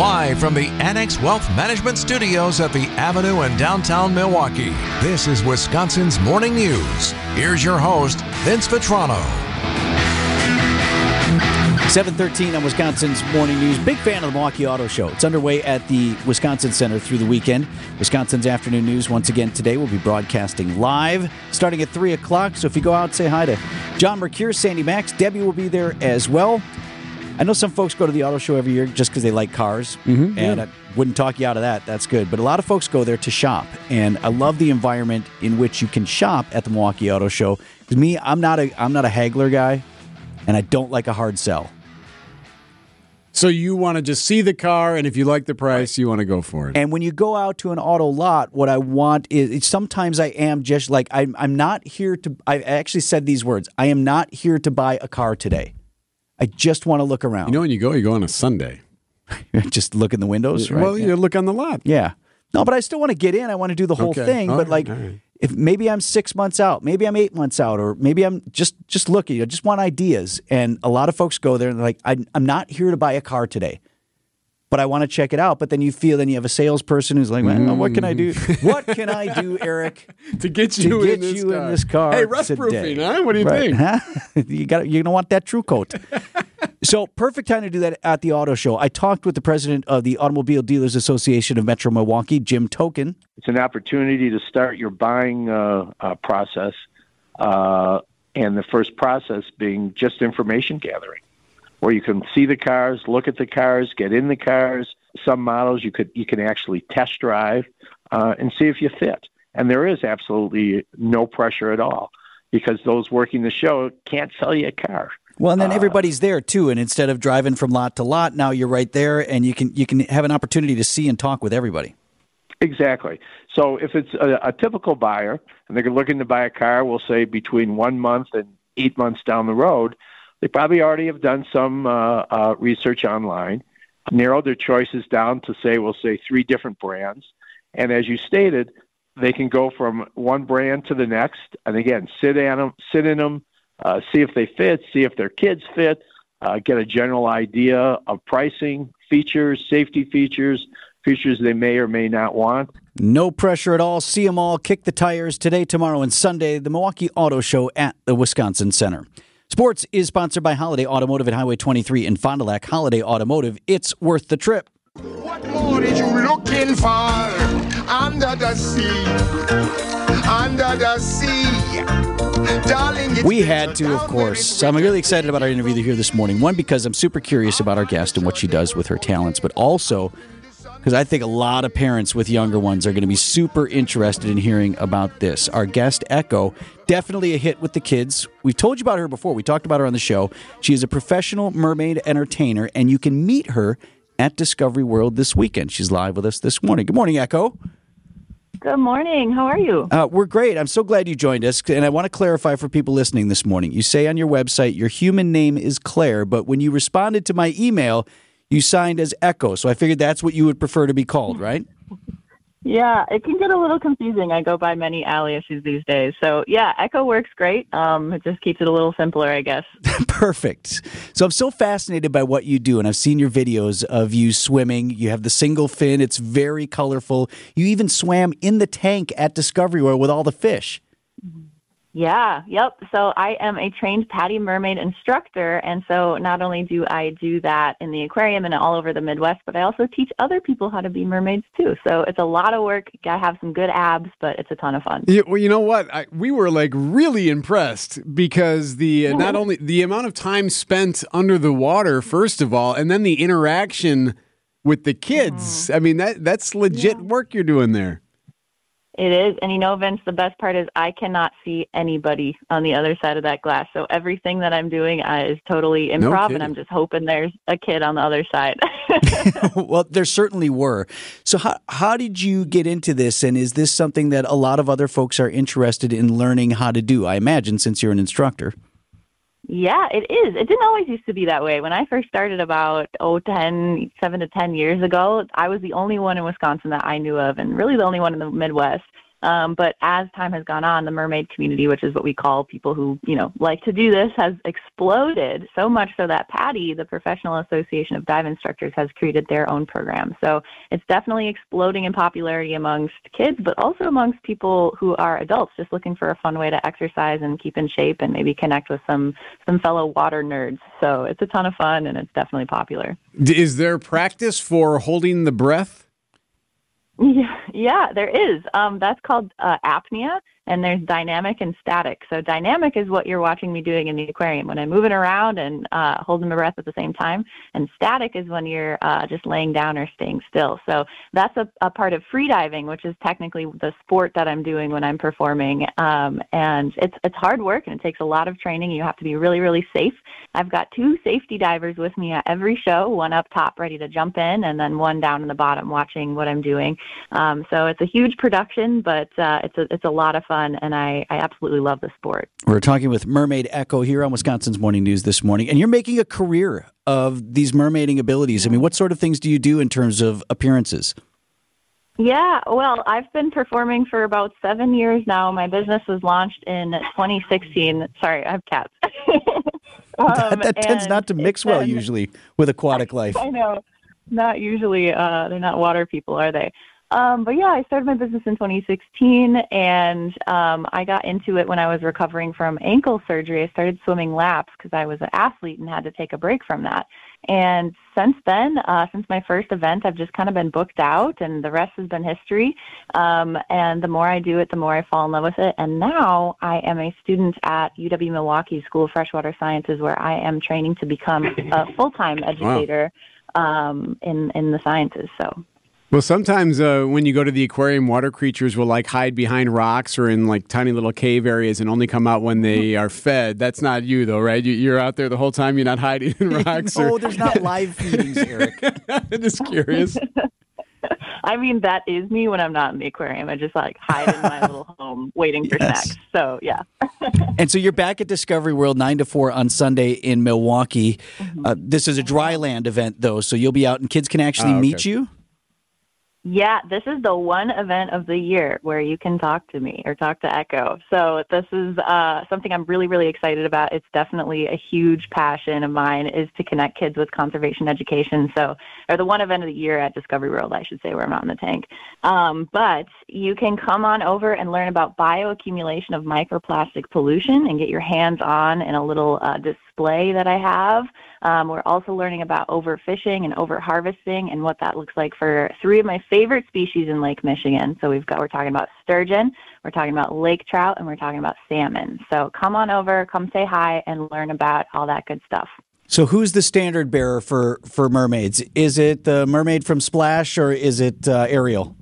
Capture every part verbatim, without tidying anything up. Live from the Annex Wealth Management Studios at the Avenue in downtown Milwaukee, this is Wisconsin's Morning News. Here's your host, Vince Vitrano. seven thirteen on Wisconsin's Morning News. Big fan of the Milwaukee Auto Show. It's underway at the Wisconsin Center through the weekend. Wisconsin's Afternoon News once again today will be broadcasting live starting at three o'clock. So if you go out, say hi to John Mercure, Sandy Max. Debbie will be there as well. I know some folks go to the auto show every year just because they like cars, mm-hmm, and yeah. I wouldn't talk you out of that. That's good. But a lot of folks go there to shop, and I love the environment in which you can shop at the Milwaukee Auto Show. Because me, I'm not a I'm not a haggler guy, and I don't like a hard sell. So you want to just see the car, and if you like the price, you want to go for it. And when you go out to an auto lot, what I want is, sometimes I am just like, I'm, I'm not here to, I actually said these words, I am not here to buy a car today. I just want to look around. You know, when you go, you go on a Sunday. Just look in the windows, right? Well, yeah. You look on the lot. Yeah. No, but I still want to get in. I want to do the whole okay. thing. All but right, like, right. if maybe I'm six months out, maybe I'm eight months out, or maybe I'm just just looking. I just want ideas. And a lot of folks go there and they're like, I'm, I'm not here to buy a car today, but I want to check it out. But then you feel, then you have a salesperson who's like, well, what can I do? What can I do, Eric, to get you, to get in, this you in this car? Hey, rust today? Proofing, huh? What do you right. think? Huh? you got you're gonna want that True Coat. So perfect time to do that at the auto show. I talked with the president of the Automobile Dealers Association of Metro Milwaukee, Jim Tolkien. It's an opportunity to start your buying uh, uh, process, uh, and the first process being just information gathering, where you can see the cars, look at the cars, get in the cars. Some models you could you can actually test drive uh, and see if you fit. And there is absolutely no pressure at all, because those working the show can't sell you a car. Well, and then uh, everybody's there too. And instead of driving from lot to lot, now you're right there, and you can you can have an opportunity to see and talk with everybody. Exactly. So if it's a, a typical buyer and they're looking to buy a car, we'll say between one month and eight months down the road, they probably already have done some uh, uh, research online, narrowed their choices down to say, we'll say three different brands. And as you stated, they can go from one brand to the next. And again, sit in them, sit in them uh, see if they fit, see if their kids fit, uh, get a general idea of pricing, features, safety features, features they may or may not want. No pressure at all. See them all. Kick the tires today, tomorrow, and Sunday. The Milwaukee Auto Show at the Wisconsin Center. Sports is sponsored by Holiday Automotive at Highway twenty-three in Fond du Lac. Holiday Automotive, it's worth the trip. What more is you looking for under the sea? Under the sea. Darling, we had to, of course. So I'm really excited about our interview here this morning. One, because I'm super curious about our guest and what she does with her talents, but also because I think a lot of parents with younger ones are going to be super interested in hearing about this. Our guest, Echo, definitely a hit with the kids. We've told you about her before. We talked about her on the show. She is a professional mermaid entertainer, and you can meet her at Discovery World this weekend. She's live with us this morning. Good morning, Echo. Good morning. How are you? Uh, we're great. I'm so glad you joined us, and I want to clarify for people listening this morning. You say on your website your human name is Claire, but when you responded to my email, you signed as Echo, so I figured that's what you would prefer to be called, right? Yeah, it can get a little confusing. I go by many aliases these days. So, yeah, Echo works great. Um, it just keeps it a little simpler, I guess. Perfect. So I'm so fascinated by what you do, and I've seen your videos of you swimming. You have the single fin. It's very colorful. You even swam in the tank at Discovery World with all the fish. Mm-hmm. Yeah, yep. So I am a trained PADI mermaid instructor, and so not only do I do that in the aquarium and all over the Midwest, but I also teach other people how to be mermaids too. So it's a lot of work. You gotta have some good abs, but it's a ton of fun. Yeah, well, you know what? I, we were like really impressed because the uh, not only the amount of time spent under the water, first of all, and then the interaction with the kids. Yeah. I mean, that that's legit yeah. work you're doing there. It is. And you know, Vince, the best part is I cannot see anybody on the other side of that glass. So everything that I'm doing uh, is totally improv, no and I'm just hoping there's a kid on the other side. Well, there certainly were. So how, how did you get into this? And is this something that a lot of other folks are interested in learning how to do? I imagine since you're an instructor. Yeah, it is. It didn't always used to be that way. When I first started about, oh, ten, seven to ten years ago, I was the only one in Wisconsin that I knew of, and really the only one in the Midwest Um, but as time has gone on, the mermaid community, which is what we call people who, you know, like to do this, has exploded so much so that PADI, the Professional Association of Dive Instructors, has created their own program. So it's definitely exploding in popularity amongst kids, but also amongst people who are adults just looking for a fun way to exercise and keep in shape and maybe connect with some, some fellow water nerds. So it's a ton of fun, and it's definitely popular. Is there practice for holding the breath? Yeah, yeah, there is. Um, that's called uh, apnea, and there's dynamic and static. So dynamic is what you're watching me doing in the aquarium when I'm moving around and uh, holding my breath at the same time. And static is when you're uh, just laying down or staying still. So that's a, a part of freediving, which is technically the sport that I'm doing when I'm performing. Um, and it's it's hard work, and it takes a lot of training. You have to be really, really safe. I've got two safety divers with me at every show, one up top ready to jump in, and then one down in the bottom watching what I'm doing. Um, so it's a huge production, but uh, it's a, it's a lot of fun, and I, I absolutely love the sport. We're talking with Mermaid Echo here on Wisconsin's Morning News this morning, and you're making a career of these mermaiding abilities. I mean, what sort of things do you do in terms of appearances? Yeah, well, I've been performing for about seven years now. My business was launched in twenty sixteen. Sorry, I have cats. um, that that tends not to mix well, been, usually, with aquatic life. I know. Not usually. Uh, they're not water people, are they? Um, but yeah, I started my business in twenty sixteen, and um, I got into it when I was recovering from ankle surgery. I started swimming laps because I was an athlete and had to take a break from that. And since then, uh, since my first event, I've just kind of been booked out, and the rest has been history. Um, and the more I do it, the more I fall in love with it. And now I am a student at U W-Milwaukee School of Freshwater Sciences, where I am training to become a full-time educator. Wow. Um, in, in the sciences. So, well, sometimes uh, when you go to the aquarium, water creatures will like hide behind rocks or in like tiny little cave areas and only come out when they are fed. That's not you, though, right? You, you're out there the whole time. You're not hiding in rocks. No, or... there's not live feedings, Eric. I'm just curious. I mean, that is me when I'm not in the aquarium. I just like hide in my little home waiting for yes. snacks. So, yeah. And so you're back at Discovery World nine to four on Sunday in Milwaukee. Mm-hmm. Uh, this is a dry land event, though, so you'll be out and kids can actually oh, okay. meet you? Yeah, this is the one event of the year where you can talk to me or talk to Echo. So this is uh, something I'm really, really excited about. It's definitely a huge passion of mine, is to connect kids with conservation education. So, or the one event of the year at Discovery World, I should say, where I'm out in the tank. Um, but you can come on over and learn about bioaccumulation of microplastic pollution and get your hands on in a little uh, display that I have. Um, we're also learning about overfishing and overharvesting and what that looks like for three of my favorite species in Lake Michigan. So we've got, we're talking about sturgeon, we're talking about lake trout, and we're talking about salmon. So come on over, come say hi, and learn about all that good stuff. So who's the standard bearer for, for mermaids? Is it the mermaid from Splash, or is it uh, Ariel?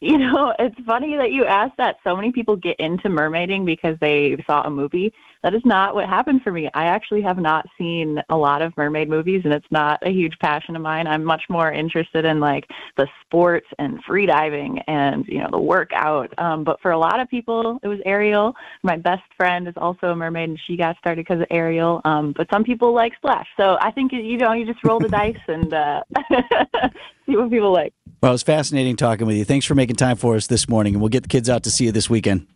You know, it's funny that you asked that. So many people get into mermaiding because they saw a movie. That is not what happened for me. I actually have not seen a lot of mermaid movies, and it's not a huge passion of mine. I'm much more interested in, like, the sports and free diving and, you know, the workout. Um, but for a lot of people, it was Ariel. My best friend is also a mermaid, and she got started because of Ariel. Um, but some people like Splash. So I think, you know, you just roll the dice and uh, see what people like. Well, it was fascinating talking with you. Thanks for making time for us this morning, and we'll get the kids out to see you this weekend.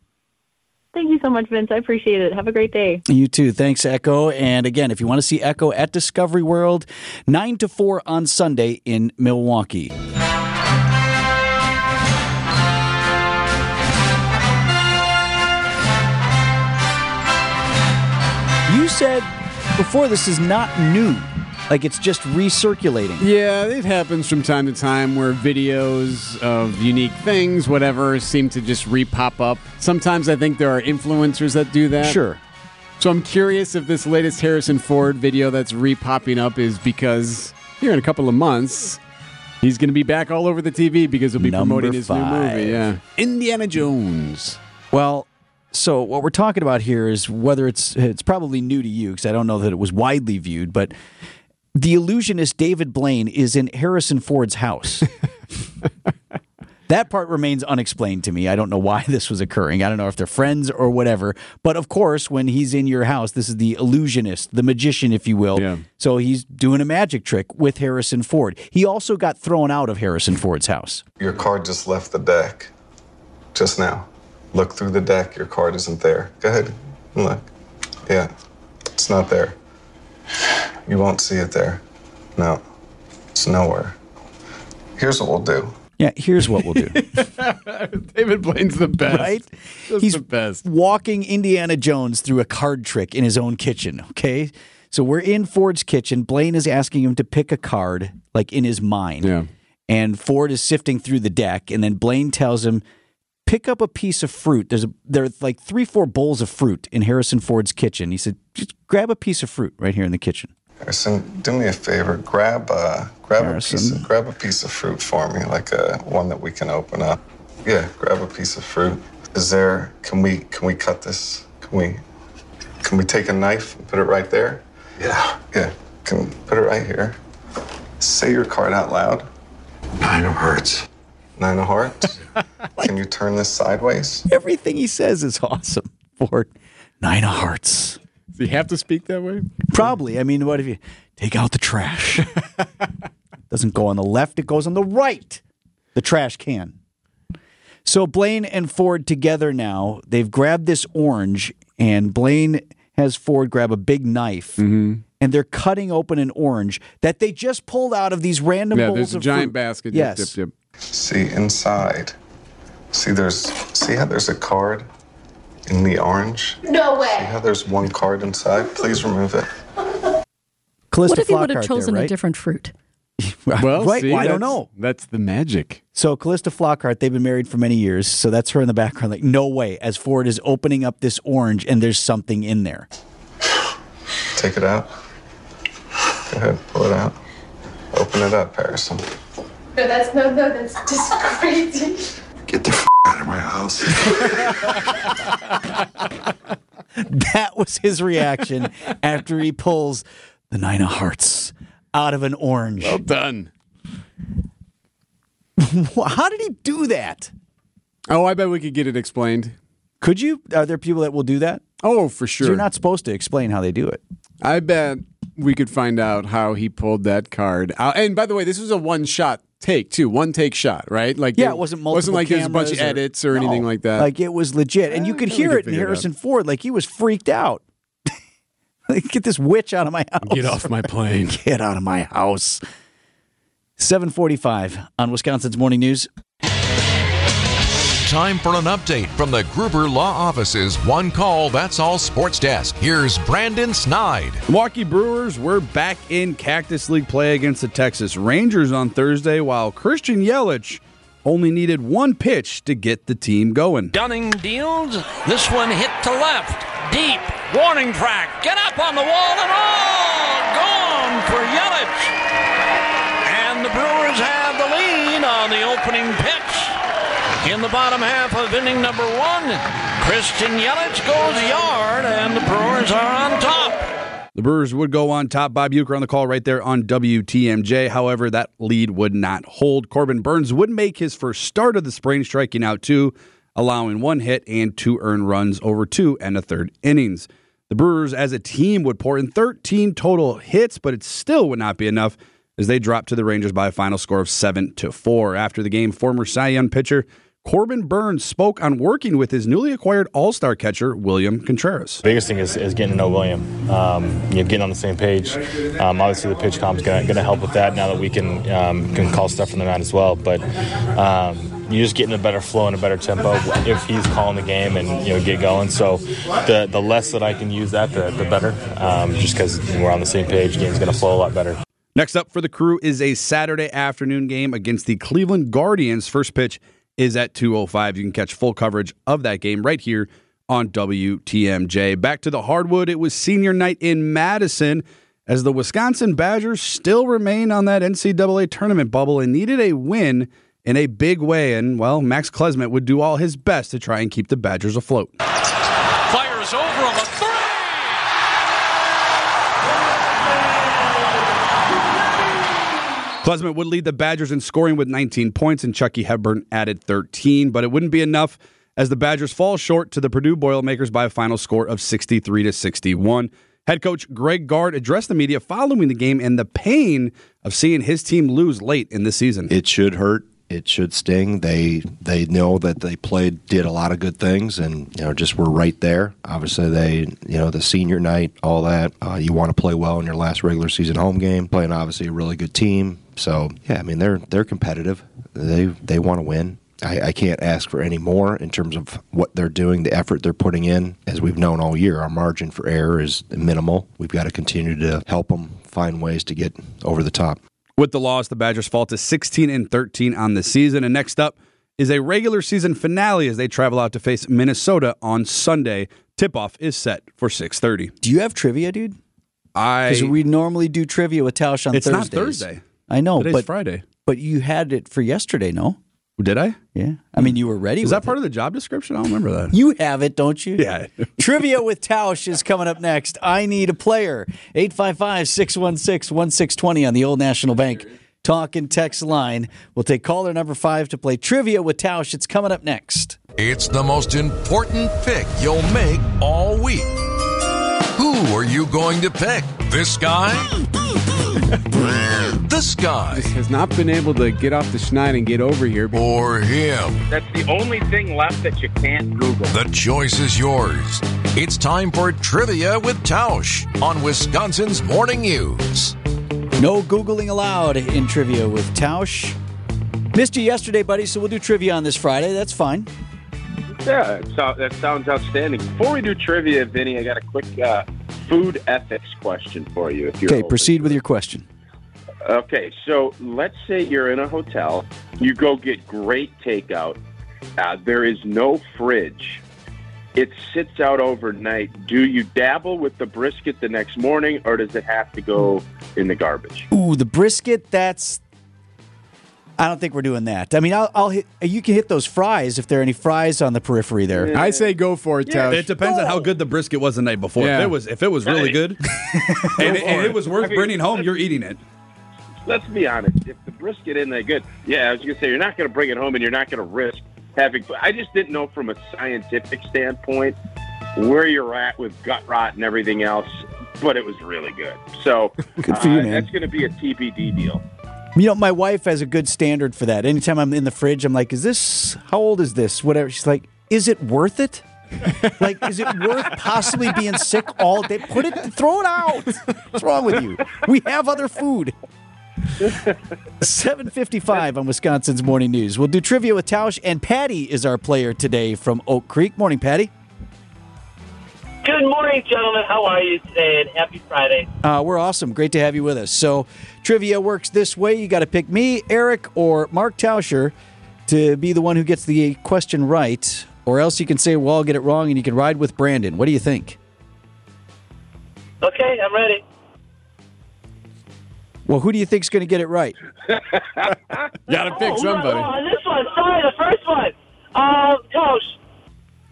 Thank you so much, Vince. I appreciate it. Have a great day. You too. Thanks, Echo. And again, if you want to see Echo at Discovery World, nine to four on Sunday in Milwaukee. You said before this is not new. Like, it's just recirculating. Yeah, it happens from time to time where videos of unique things, whatever, seem to just re-pop up. Sometimes I think there are influencers that do that. Sure. So I'm curious if this latest Harrison Ford video that's re-popping up is because here in a couple of months, he's going to be back all over the T V because he'll be Number promoting his five. new movie. Yeah, Indiana Jones. Well... So what we're talking about here is whether it's it's probably new to you, because I don't know that it was widely viewed, but the illusionist David Blaine is in Harrison Ford's house. That part remains unexplained to me. I don't know why this was occurring. I don't know if they're friends or whatever. But, of course, when he's in your house, this is the illusionist, the magician, if you will. Yeah. So he's doing a magic trick with Harrison Ford. He also got thrown out of Harrison Ford's house. Your car just left the deck. just now. Look through the deck. Your card isn't there. Go ahead and look. Yeah, it's not there. You won't see it there. No, it's nowhere. Here's what we'll do. Yeah, here's what we'll do. David Blaine's the best. Right? Just He's the best. Walking Indiana Jones through a card trick in his own kitchen, okay? So we're in Ford's kitchen. Blaine is asking him to pick a card, like, in his mind. Yeah. And Ford is sifting through the deck, and then Blaine tells him, pick up a piece of fruit. There's a, There are, like, three, four bowls of fruit in Harrison Ford's kitchen. He said, just grab a piece of fruit right here in the kitchen. Harrison, do me a favor. Grab a grab Harrison. a piece of, grab a piece of fruit for me, like a one that we can open up. Yeah, grab a piece of fruit. Is there? Can we can we cut this? Can we can we take a knife and put it right there? Yeah, yeah. Can we put it right here? Say your card out loud. Nine of hearts. Nine of hearts. Like, can you turn this sideways? Everything he says is awesome. For nine of hearts. Do you have to speak that way? Probably. I mean, what if you take out the trash? It doesn't go on the left. It goes on the right. The trash can. So Blaine and Ford together now, they've grabbed this orange, and Blaine has Ford grab a big knife, mm-hmm. and they're cutting open an orange that they just pulled out of these random yeah, bowls there's a of giant fruit. Basket. Yes. Dip, dip, dip. See inside. See, there's, see how there's a card? In the orange? No way. See how there's one card inside? Please remove it. Calista what if Flockhart you would have chosen there, right? a different fruit? well, right? see, well, I don't know. That's the magic. So Calista Flockhart, they've been married for many years, so that's her in the background. Like, no way, as Ford is opening up this orange and there's something in there. Take it out. Go ahead, pull it out. Open it up, Harrison. No, that's no, no, that's just crazy. Get the f*** out of my house. That was his reaction after he pulls the nine of hearts out of an orange. Well done. How did he do that? Oh, I bet we could get it explained. Could you? Are there people that will do that? Oh, for sure. You're not supposed to explain how they do it. I bet we could find out how he pulled that card out. And by the way, this was a one-shot take too, one take shot, right? Like, yeah, it wasn't multiple. Wasn't like there's a bunch of edits or, or anything no, like that. Like, it was legit, and you could hear it in Harrison Ford. Like, he was freaked out. Like, get this witch out of my house! Get off my plane! Get out of my house! Seven forty-five on Wisconsin's Morning News. Time for an update from the Gruber Law Offices One Call, That's All Sports Desk. Here's Brandon Snide. Milwaukee Brewers were back in Cactus League play against the Texas Rangers on Thursday, while Christian Yelich only needed one pitch to get the team going. Dunning deals. This one hit to left. Deep. Warning track. Get up on the wall and all gone for Yelich. And the Brewers have the lead on the opening pitch. In the bottom half of inning number one, Christian Yelich goes yard, and the Brewers are on top. The Brewers would go on top. Bob Uecker on the call right there on W T M J. However, that lead would not hold. Corbin Burns would make his first start of the spring, striking out two, allowing one hit and two earned runs over two and a third innings. The Brewers as a team would pour in thirteen total hits, but it still would not be enough as they dropped to the Rangers by a final score of seven to four. After the game, former Cy Young pitcher Corbin Burns spoke on working with his newly acquired all-star catcher, William Contreras. The biggest thing is, is getting to know William, um, you know, getting on the same page. Um, obviously, the pitch comp is going to help with that now that we can um, can call stuff from the mound as well. But um, you're just getting a better flow and a better tempo if he's calling the game and, you know, get going. So the the less that I can use that, the, the better, um, just because we're on the same page. The game's going to flow a lot better. Next up for the Crew is a Saturday afternoon game against the Cleveland Guardians. First pitch is at two oh five. You can catch full coverage of that game right here on W T M J. Back to the hardwood, it was senior night in Madison as the Wisconsin Badgers still remain on that N C double A tournament bubble and needed a win in a big way. And, well, Max Klesmet would do all his best to try and keep the Badgers afloat. Fires over on the three! Klesmet would lead the Badgers in scoring with nineteen points, and Chucky Hepburn added thirteen, but it wouldn't be enough as the Badgers fall short to the Purdue Boilermakers by a final score of sixty-three to sixty-one. Head coach Greg Gard addressed the media following the game and the pain of seeing his team lose late in the season. It should hurt. it should sting. They they know that they played, did a lot of good things, and you know just were right there. Obviously, they you know the senior night, all that. Uh, you want to play well in your last regular season home game, playing obviously a really good team. So yeah, I mean they're they're competitive. They they want to win. I, I can't ask for any more in terms of what they're doing, the effort they're putting in. As we've known all year, our margin for error is minimal. We've got to continue to help them find ways to get over the top. With the loss, the Badgers fall to sixteen and thirteen on the season. And next up is a regular season finale as they travel out to face Minnesota on Sunday. Tip-off is set for six thirty. Do you have trivia, dude? I Because we normally do trivia with Tausch on it's Thursdays. It's not Thursday. I know. Today's but Friday. But you had it for yesterday, no? Did I? Yeah. I mean, you were ready. Is that part it. of the job description? I don't remember that. You have it, don't you? Yeah. Trivia with Tausch is coming up next. I need a player. eight five five, six one six, one six two zero on the Old National Bank Talk and Text line. We'll take caller number five to play Trivia with Tausch. It's coming up next. It's the most important pick you'll make all week. Who are you going to pick? This guy? This guy has not been able to get off the schneid and get over here. Or him. That's the only thing left that you can't Google. The choice is yours. It's time for Trivia with Tausch on Wisconsin's Morning News. No Googling allowed in Trivia with Tausch. Missed you yesterday, buddy, so we'll do trivia on this Friday. That's fine. Yeah, that sounds outstanding. Before we do trivia, Vinny, I got a quick uh, food ethics question for you. If you're okay, open. Proceed with your question. Okay, so let's say you're in a hotel. You go get great takeout. Uh, there is no fridge. It sits out overnight. Do you dabble with the brisket the next morning, or does it have to go in the garbage? Ooh, the brisket, that's... I don't think we're doing that. I mean, I'll, I'll hit. You can hit those fries if there are any fries on the periphery there. Yeah. I say go for it, yeah. Tausch. It depends oh. on how good the brisket was the night before. Yeah. If it was, if it was really good, and, it, and it was worth I mean, bringing home, you're eating it. Let's be honest. If the brisket isn't that good, yeah, I was gonna say you're not gonna bring it home, and you're not gonna risk having. I just didn't know from a scientific standpoint where you're at with gut rot and everything else, but it was really good. So good for you, uh, man. That's gonna be a T B D deal. You know, my wife has a good standard for that. Anytime I'm in the fridge, I'm like, is this, how old is this? Whatever. She's like, is it worth it? Like, is it worth possibly being sick all day? Put it, throw it out. What's wrong with you? We have other food. seven fifty-five on Wisconsin's Morning News. We'll do trivia with Tausch, and Patty is our player today from Oak Creek. Morning, Patty. Good morning, gentlemen. How are you today? And happy Friday. Uh, we're awesome. Great to have you with us. So trivia works this way. You got to pick me, Eric, or Mark Tauscher to be the one who gets the question right, or else you can say, well, I'll get it wrong, and you can ride with Brandon. What do you think? Okay, I'm ready. Well, who do you think's going to get it right? Got to pick oh, somebody. Oh, this one. Sorry, the first one. Uh, Tausch.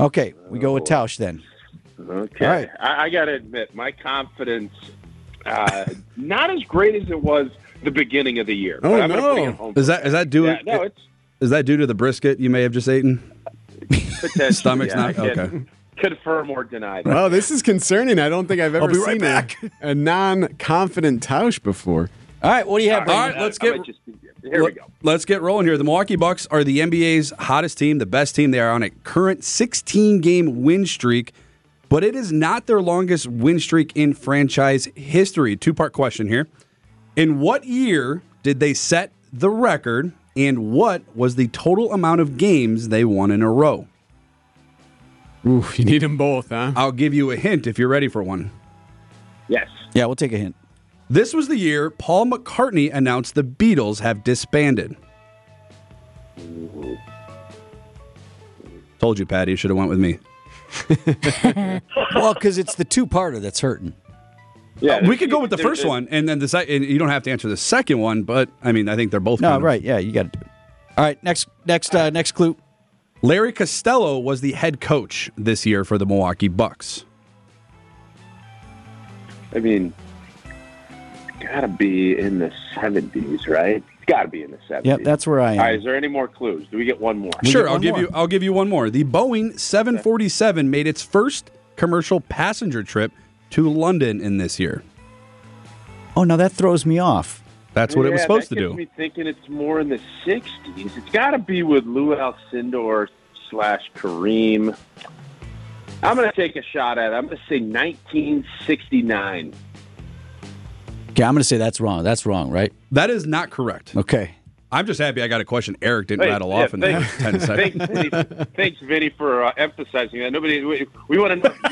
Okay, we go with Tausch then. Okay, right. I, I got to admit, my confidence, uh, not as great as it was the beginning of the year. Oh, I'm no. Home is, that, is, that due, yeah, no it's, is that due to the brisket you may have just eaten? Stomach's yeah, not? Okay. Confirm or deny that. Well, this is concerning. I don't think I've ever seen right a, a non-confident Tausch before. All right, what do you have? All right, All right let's get just, here we go. Let's get rolling here. The Milwaukee Bucks are the N B A's hottest team, the best team. They are on a current sixteen-game win streak. But it is not their longest win streak in franchise history. Two-part question here. In what year did they set the record, and what was the total amount of games they won in a row? Ooh, you need them both, huh? I'll give you a hint if you're ready for one. Yes. Yeah, we'll take a hint. This was the year Paul McCartney announced the Beatles have disbanded. Ooh. Told you, Patty. You should have went with me. Well, because it's the two-parter that's hurting. Yeah, we could go with the first one, and then the se- and you don't have to answer the second one. But I mean, I think they're both. No, right? Of- yeah, you got to do it. All right, next, next, uh, next clue. Larry Costello was the head coach this year for the Milwaukee Bucks. I mean, gotta be in the seventies, right? Got to be in the seventies. Yep, that's where I am. All right, is there any more clues? Do we get one more? Sure, I'll give you. I'll give you one more. The Boeing seven forty-seven made its first commercial passenger trip to London in this year. Oh, now that throws me off. That's what yeah, it was supposed to do. That gets me thinking it's more in the sixties. It's got to be with Lou Alcindor slash Kareem. I'm going to take a shot at it. I'm going to say nineteen sixty-nine. Okay, I'm going to say that's wrong. That's wrong, right? That is not correct. Okay. I'm just happy I got a question Eric didn't Wait, rattle yeah, off in thanks, the next ten seconds. Thanks, thanks Vinny, for uh, emphasizing that. Nobody, we, we want to know if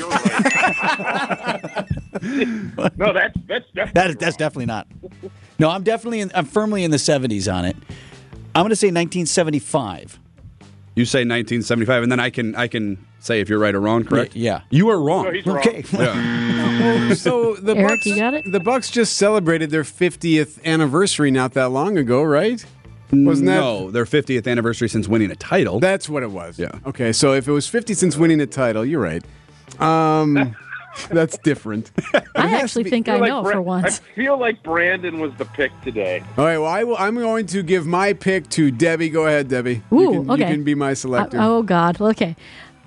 you're right. No, that's that's definitely that is, that's definitely not. No, I'm definitely in, I'm firmly in the seventies on it. I'm going to say nineteen seventy-five. You say nineteen seventy-five, and then I can I can say if you're right or wrong. Correct? Yeah, yeah. You are wrong. No, he's wrong. Okay. Yeah. So the Eric, Bucks, you got it? The Bucks just celebrated their fiftieth anniversary not that long ago, right? Wasn't that? No, their fiftieth anniversary since winning a title. That's what it was. Yeah. Okay, so if it was fifty since winning a title, you're right. Um, that's different. I actually think I, I know like, for once. I feel like Brandon was the pick today. All right, well, I will, I'm going to give my pick to Debbie. Go ahead, Debbie. Ooh, you can, okay. You can be my selector. Uh, oh, God. Okay.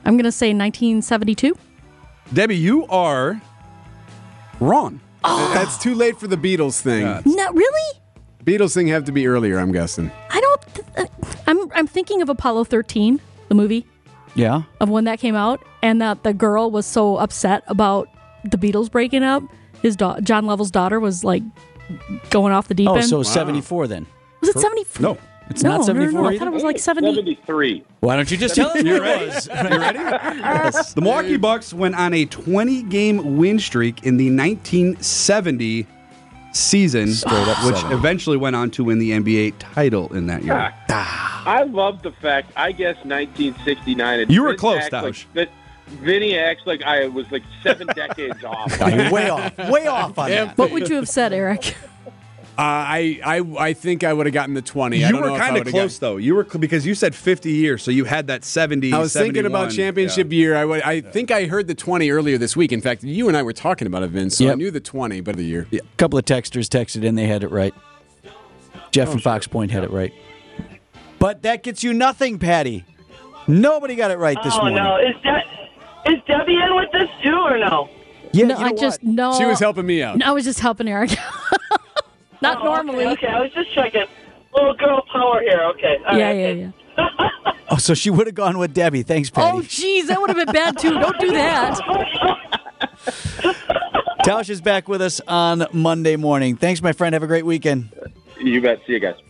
I'm going to say nineteen seventy-two. Debbie, you are wrong. Oh. That's too late for the Beatles thing. Uh, no, really? Beatles thing have to be earlier, I'm guessing. I don't. I'm I'm thinking of Apollo thirteen, the movie. Yeah. Of when that came out, and that the girl was so upset about the Beatles breaking up. His da- John Lovell's daughter was like going off the deep oh, end. Oh, so wow. seventy-four then? Was it seventy-four? No, it's no, not seventy-four. No, no, no. I thought it was like seventy. seventy-three. Why don't you just tell me? You're ready. You ready? Yes. The Milwaukee Bucks went on a twenty-game win streak in the nineteen seventy. Season, which eventually went on to win the N B A title in that year. Ah. I love the fact, I guess nineteen sixty-nine. And you were Vinny close, Tausch. Like, Vinny acts like I was like seven decades off. You're way off. Way off on that. What would you have said, Eric? Uh, I, I I think I would have gotten the twenty. You I don't were kind of close, gotten... though. You were because you said fifty years, so you had that seventy. I was thinking about championship yeah. year. I, would, I yeah. think I heard the twenty earlier this week. In fact, you and I were talking about it, Vince, so yep. I knew the twenty, but the year. A yeah. couple of texters texted in. They had it right. Jeff oh, from sure. Fox Point had it right. But that gets you nothing, Patty. Nobody got it right this oh, morning. Oh, no. Is, De- is Debbie in with this, too, or no? Yeah, no, you know I what? just no. She was helping me out. No, I was just helping Eric. Not oh, normally. Okay, okay, I was just checking. Little girl power here. Okay. All yeah, right. yeah, yeah. Oh, so she would have gone with Debbie. Thanks, Patty. Oh, jeez, that would have been bad, too. Don't do that. Tausch is back with us on Monday morning. Thanks, my friend. Have a great weekend. You bet. See you guys.